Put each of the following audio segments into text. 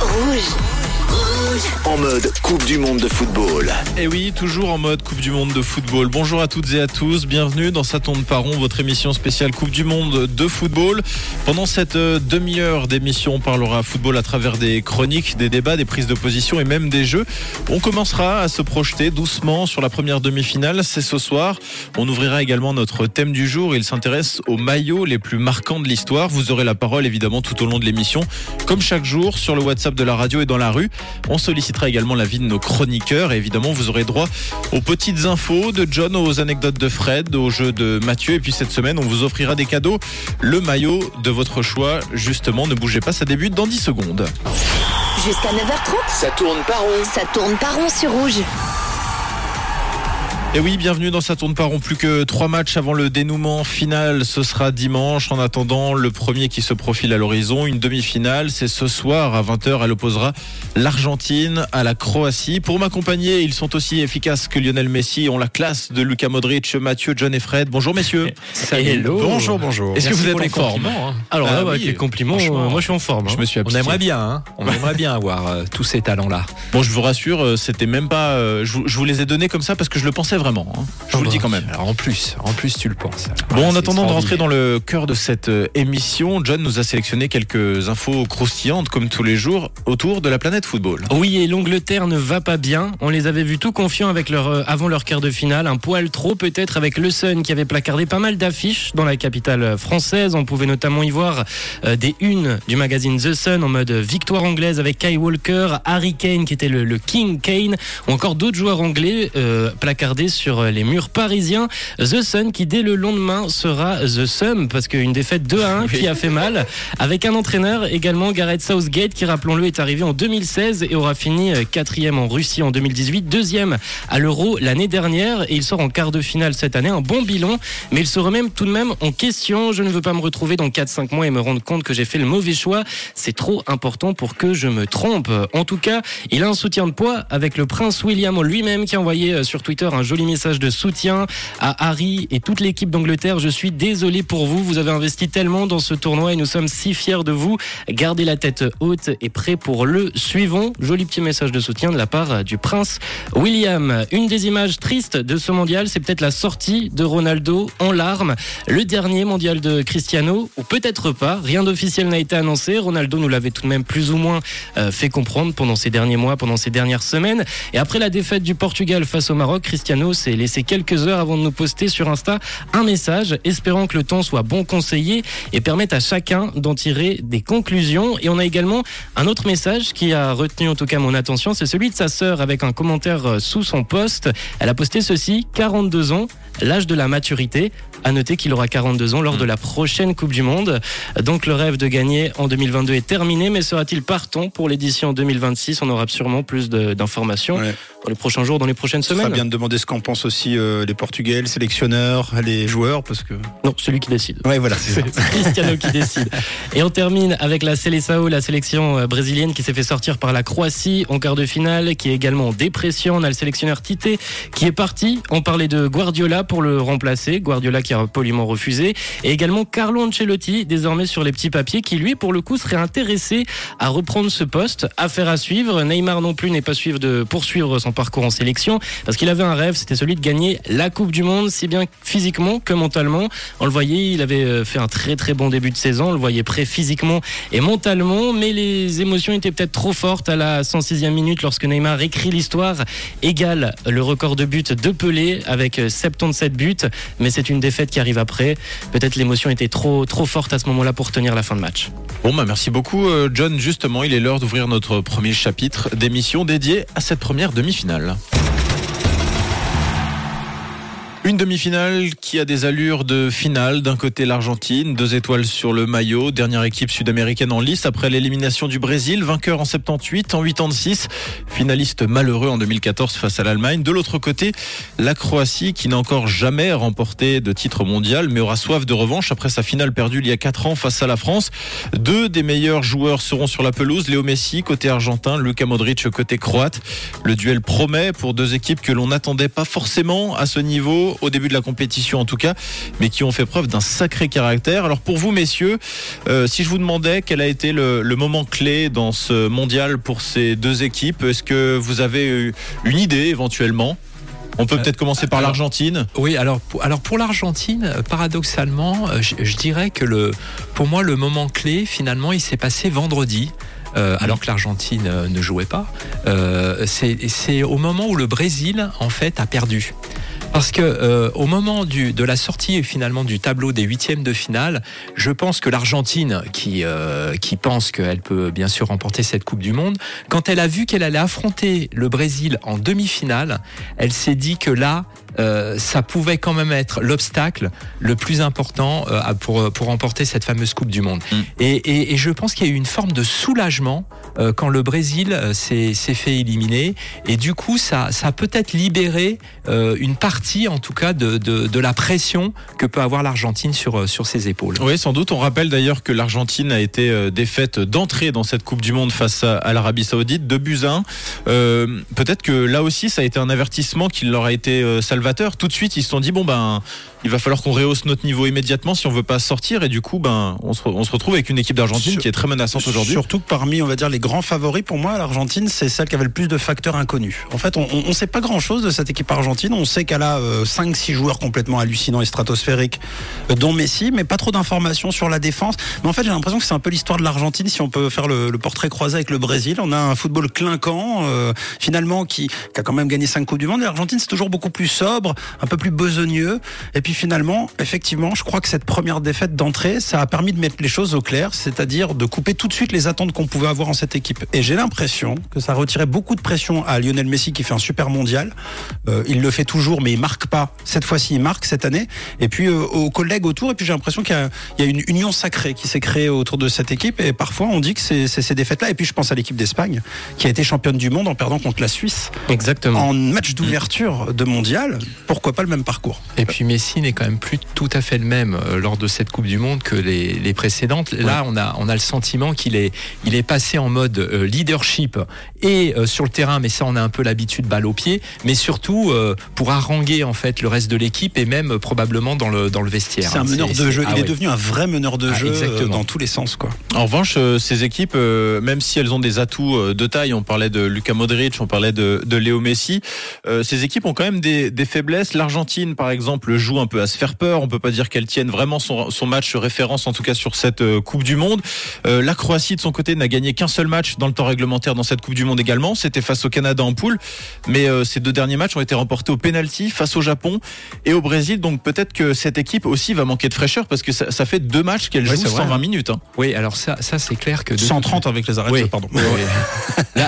Rouge. En mode Coupe du Monde de football. Et oui, toujours en mode Coupe du Monde de football. Bonjour à toutes et à tous, bienvenue dans Saton de Paron, votre émission spéciale Coupe du Monde de football. Pendant cette demi-heure d'émission, on parlera football à travers des chroniques, des débats, des prises de position et même des jeux. On commencera à se projeter doucement sur la première demi-finale, c'est ce soir. On ouvrira également notre thème du jour, il s'intéresse aux maillots les plus marquants de l'histoire. Vous aurez la parole évidemment tout au long de l'émission, comme chaque jour, sur le WhatsApp de la radio et dans la rue. On sollicitera également l'avis de nos chroniqueurs et évidemment vous aurez droit aux petites infos de John, aux anecdotes de Fred, aux jeux de Mathieu, et puis cette semaine on vous offrira des cadeaux, le maillot de votre choix. Justement, ne bougez pas, ça débute dans 10 secondes. Jusqu'à 9h30, ça tourne pas rond. Ça tourne pas rond sur Rouge. Et oui, bienvenue dans Ça tourne pas rond. Plus que 3 matchs avant le dénouement final, ce sera dimanche. En attendant, le premier qui se profile à l'horizon, une demi-finale, c'est ce soir à 20h. Elle opposera l'Argentine à la Croatie. Pour m'accompagner, ils sont aussi efficaces que Lionel Messi. On la classe de Luka Modric, Mathieu, John et Fred. Bonjour messieurs. Salut. Hello. Bonjour, bonjour. Est-ce que vous êtes en forme? Alors là, oui, avec les compliments, moi je suis en forme. Je me suis appliqué. On aimerait bien, on aimerait bien avoir tous ces talents-là. Bon, je vous rassure, c'était même pas. Je vous les ai donnés comme ça parce que je le pensais vraiment, je vous le dis quand même. Alors en plus tu le penses. Bon, en attendant de rentrer dans le cœur de cette émission, John nous a sélectionné quelques infos croustillantes comme tous les jours autour de la planète football. Oui, et l'Angleterre ne va pas bien. On les avait vus tout confiants avec avant leur quart de finale, un poil trop peut-être avec The Sun qui avait placardé pas mal d'affiches dans la capitale française. On pouvait notamment y voir des unes du magazine The Sun en mode victoire anglaise avec Kai Walker, Harry Kane qui était le King Kane, ou encore d'autres joueurs anglais placardés sur les murs parisiens. The Sun qui dès le lendemain sera The Sum parce qu'une défaite 2-1 qui a fait mal, avec un entraîneur également, Gareth Southgate, qui rappelons-le est arrivé en 2016 et aura fini 4e en Russie en 2018, 2e à l'Euro l'année dernière, et il sort en quart de finale cette année, un bon bilan, mais il se remet tout de même en question. Je ne veux pas me retrouver dans 4-5 mois et me rendre compte que j'ai fait le mauvais choix, c'est trop important pour que je me trompe. En tout cas, il a un soutien de poids avec le prince William lui-même qui a envoyé sur Twitter un joli message de soutien à Harry et toute l'équipe d'Angleterre. Je suis désolé pour vous, vous avez investi tellement dans ce tournoi et nous sommes si fiers de vous. Gardez la tête haute et prêt pour le suivant. Joli petit message de soutien de la part du prince William. Une des images tristes de ce mondial, c'est peut-être la sortie de Ronaldo en larmes. Le dernier mondial de Cristiano, ou peut-être pas, rien d'officiel n'a été annoncé. Ronaldo nous l'avait tout de même plus ou moins fait comprendre pendant ces derniers mois, pendant ces dernières semaines. Et après la défaite du Portugal face au Maroc, Cristiano s'est laissé quelques heures avant de nous poster sur Insta un message, espérant que le temps soit bon conseiller et permette à chacun d'en tirer des conclusions. Et on a également un autre message qui a retenu en tout cas mon attention, c'est celui de sa sœur avec un commentaire sous son post. Elle a posté ceci: 42 ans, l'âge de la maturité. À noter qu'il aura 42 ans lors de la prochaine Coupe du Monde. Donc le rêve de gagner en 2022 est terminé, mais sera-t-il partant pour l'édition 2026 ? On aura sûrement plus d'informations dans les prochains jours, dans les prochaines semaines. Très bien de demander ce qu'en pensent aussi les Portugais, les sélectionneurs, les joueurs, parce que... Non, celui qui décide. Oui, voilà, c'est Cristiano qui décide. Et on termine avec la Seleção, la sélection brésilienne qui s'est fait sortir par la Croatie en quart de finale, qui est également en dépression. On a le sélectionneur Tité qui est parti. On parlait de Guardiola pour le remplacer. Guardiola qui a poliment refusé. Et également Carlo Ancelotti, désormais sur les petits papiers, qui lui, pour le coup, serait intéressé à reprendre ce poste. Affaire à suivre. Neymar non plus n'est pas sûr de poursuivre son parcours en sélection, parce qu'il avait un rêve, c'était celui de gagner la Coupe du Monde, si bien physiquement que mentalement. On le voyait, il avait fait un très très bon début de saison, on le voyait prêt physiquement et mentalement, mais les émotions étaient peut-être trop fortes à la 106e minute lorsque Neymar écrit l'histoire, égale le record de buts de Pelé avec 77 buts, mais c'est une défaite qui arrive après. Peut-être l'émotion était trop forte à ce moment-là pour tenir la fin de match. Bon bah merci beaucoup John, justement il est l'heure d'ouvrir notre premier chapitre d'émission dédié à cette première demi-finale. Une demi-finale qui a des allures de finale. D'un côté l'Argentine, 2 étoiles sur le maillot, dernière équipe sud-américaine en lice après l'élimination du Brésil, vainqueur en 78, en 86, finaliste malheureux en 2014 face à l'Allemagne. De l'autre côté, la Croatie qui n'a encore jamais remporté de titre mondial mais aura soif de revanche après sa finale perdue il y a 4 ans face à la France. 2 des meilleurs joueurs seront sur la pelouse, Léo Messi côté argentin, Luka Modric côté croate. Le duel promet pour 2 équipes que l'on n'attendait pas forcément à ce niveau. au début de la compétition en tout cas, mais qui ont fait preuve d'un sacré caractère. Alors pour vous messieurs, si je vous demandais quel a été le moment clé dans ce mondial pour ces deux équipes, est-ce que vous avez eu une idée éventuellement ? On peut peut-être commencer par l'Argentine. Oui, alors pour l'Argentine, paradoxalement, je dirais que pour moi le moment clé finalement il s'est passé vendredi. Alors que l'Argentine ne jouait pas, c'est au moment où le Brésil en fait a perdu. Parce que au moment de la sortie finalement du tableau des huitièmes de finale, je pense que l'Argentine, qui pense qu'elle peut bien sûr remporter cette Coupe du Monde, quand elle a vu qu'elle allait affronter le Brésil en demi-finale, elle s'est dit que là, ça pouvait quand même être l'obstacle le plus important pour remporter cette fameuse Coupe du Monde. Et je pense qu'il y a eu une forme de soulagement quand le Brésil s'est fait éliminer, et du coup ça a peut-être libéré une partie en tout cas de la pression que peut avoir l'Argentine sur ses épaules. Oui, sans doute. On rappelle d'ailleurs que l'Argentine a été défaite d'entrée dans cette Coupe du Monde face à l'Arabie Saoudite, 2-1. Peut-être que là aussi ça a été un avertissement qui leur a été salvateur. Tout de suite ils se sont dit il va falloir qu'on rehausse notre niveau immédiatement si on veut pas sortir, et du coup on se retrouve avec une équipe d'Argentine qui est très menaçante aujourd'hui. Surtout que parmi, on va dire, les grands favoris, pour moi l'Argentine c'est celle qui avait le plus de facteurs inconnus. En fait on sait pas grand chose de cette équipe argentine. On sait qu'elle a 5-6 joueurs complètement hallucinants et stratosphériques, dont Messi, mais pas trop d'informations sur la défense. Mais en fait j'ai l'impression que c'est un peu l'histoire de l'Argentine, si on peut faire le portrait croisé avec le Brésil. On a un football clinquant finalement qui a quand même gagné 5 coupes du monde, et l'Argentine c'est toujours beaucoup plus sobre, un peu plus besogneux. Et puis finalement, effectivement, je crois que cette première défaite d'entrée, ça a permis de mettre les choses au clair, c'est-à-dire de couper tout de suite les attentes qu'on pouvait avoir en cette équipe. Et j'ai l'impression que ça retirait beaucoup de pression à Lionel Messi, qui fait un super mondial. Il le fait toujours, mais il marque pas. Cette fois-ci, il marque cette année. Et puis aux collègues autour. Et puis j'ai l'impression qu'il y a une union sacrée qui s'est créée autour de cette équipe. Et parfois, on dit que c'est ces défaites-là. Et puis je pense à l'équipe d'Espagne, qui a été championne du monde en perdant contre la Suisse. Exactement. En match d'ouverture de mondial. Pourquoi pas le même parcours ? Et puis Messi n'est quand même plus tout à fait le même lors de cette Coupe du Monde que les précédentes. Là, on a le sentiment qu'il est passé en mode leadership et sur le terrain, mais ça, on a un peu l'habitude balle au pied, mais surtout pour haranguer en fait le reste de l'équipe, et même probablement dans le vestiaire. C'est un meneur de jeu. Il est devenu un vrai meneur de jeu, dans tous les sens, quoi. En revanche, ces équipes, même si elles ont des atouts de taille, on parlait de Luka Modric, on parlait de Léo Messi, ces équipes ont quand même des faiblesses. L'Argentine, par exemple, joue un peu à se faire peur. On peut pas dire qu'elle tienne vraiment son match référence, en tout cas sur cette Coupe du Monde. La Croatie de son côté n'a gagné qu'un seul match dans le temps réglementaire dans cette Coupe du Monde également, c'était face au Canada en poule, mais ces deux derniers matchs ont été remportés au pénalty face au Japon et au Brésil, donc peut-être que cette équipe aussi va manquer de fraîcheur, parce que ça fait deux matchs qu'elle joue 120 minutes. Hein. Oui, alors ça c'est clair que... 130 avec les arrêts de jeu, pardon. Oui.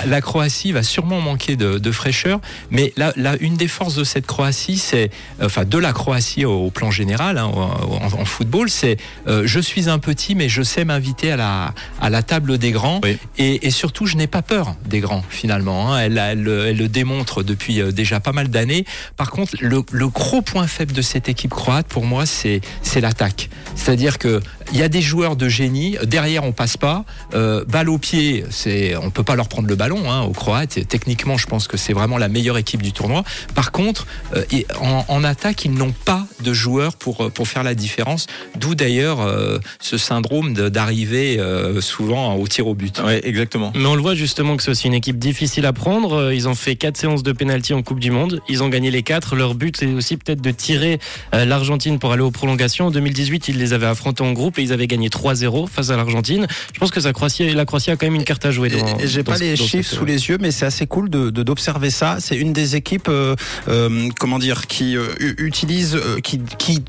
La Croatie va sûrement manquer de fraîcheur, mais là, une des forces de cette Croatie, de la Croatie au plan général, en football, c'est je suis un petit, mais je sais m'inviter à la table des grands, oui. et surtout je n'ai pas peur des grands finalement. Elle le démontre depuis déjà pas mal d'années. Par contre, le gros point faible de cette équipe croate, pour moi, c'est l'attaque. C'est-à-dire que il y a des joueurs de génie, derrière on passe pas, balle au pied, on peut pas leur prendre le ballon aux Croates. Techniquement, je pense que c'est vraiment la meilleure équipe du tournoi. Par contre, en attaque, ils n'ont pas de joueurs pour faire la différence, d'où d'ailleurs ce syndrome d'arriver souvent au tir au but. Oui, exactement. Mais on le voit justement que c'est aussi une équipe difficile à prendre. Ils ont fait 4 séances de pénalty en Coupe du Monde, ils ont gagné les 4. Leur but c'est aussi peut-être de tirer l'Argentine pour aller aux prolongations. En 2018, ils les avaient affrontés en groupe et ils avaient gagné 3-0 face à l'Argentine. Je pense que la Croatie a quand même une carte à jouer. J'ai pas les chiffres sous les yeux, mais c'est assez cool d'observer ça. C'est une des équipes qui utilise, qui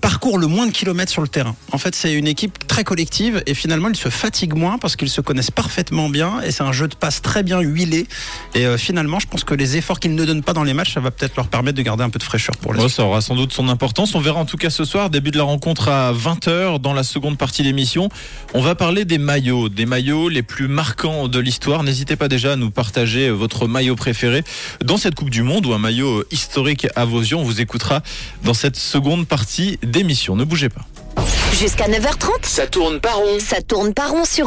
parcourt le moins de kilomètres sur le terrain. En fait, c'est une équipe très collective, et finalement, ils se fatiguent moins parce qu'ils se connaissent parfaitement bien, et c'est un jeu de passe très bien huilé. Et finalement, je pense que les efforts qu'ils ne donnent pas dans les matchs, ça va peut-être leur permettre de garder un peu de fraîcheur pour les autres. Ça aura sans doute son importance. On verra en tout cas ce soir, début de la rencontre à 20h, dans la seconde partie d'émission. On va parler des maillots les plus marquants de l'histoire. N'hésitez pas déjà à nous partager votre maillot préféré dans cette Coupe du Monde, ou un maillot historique à vos yeux. On vous écoutera dans cette seconde partie d'émission. Ne bougez pas. Jusqu'à 9h30, ça tourne pas rond. Ça tourne pas rond sur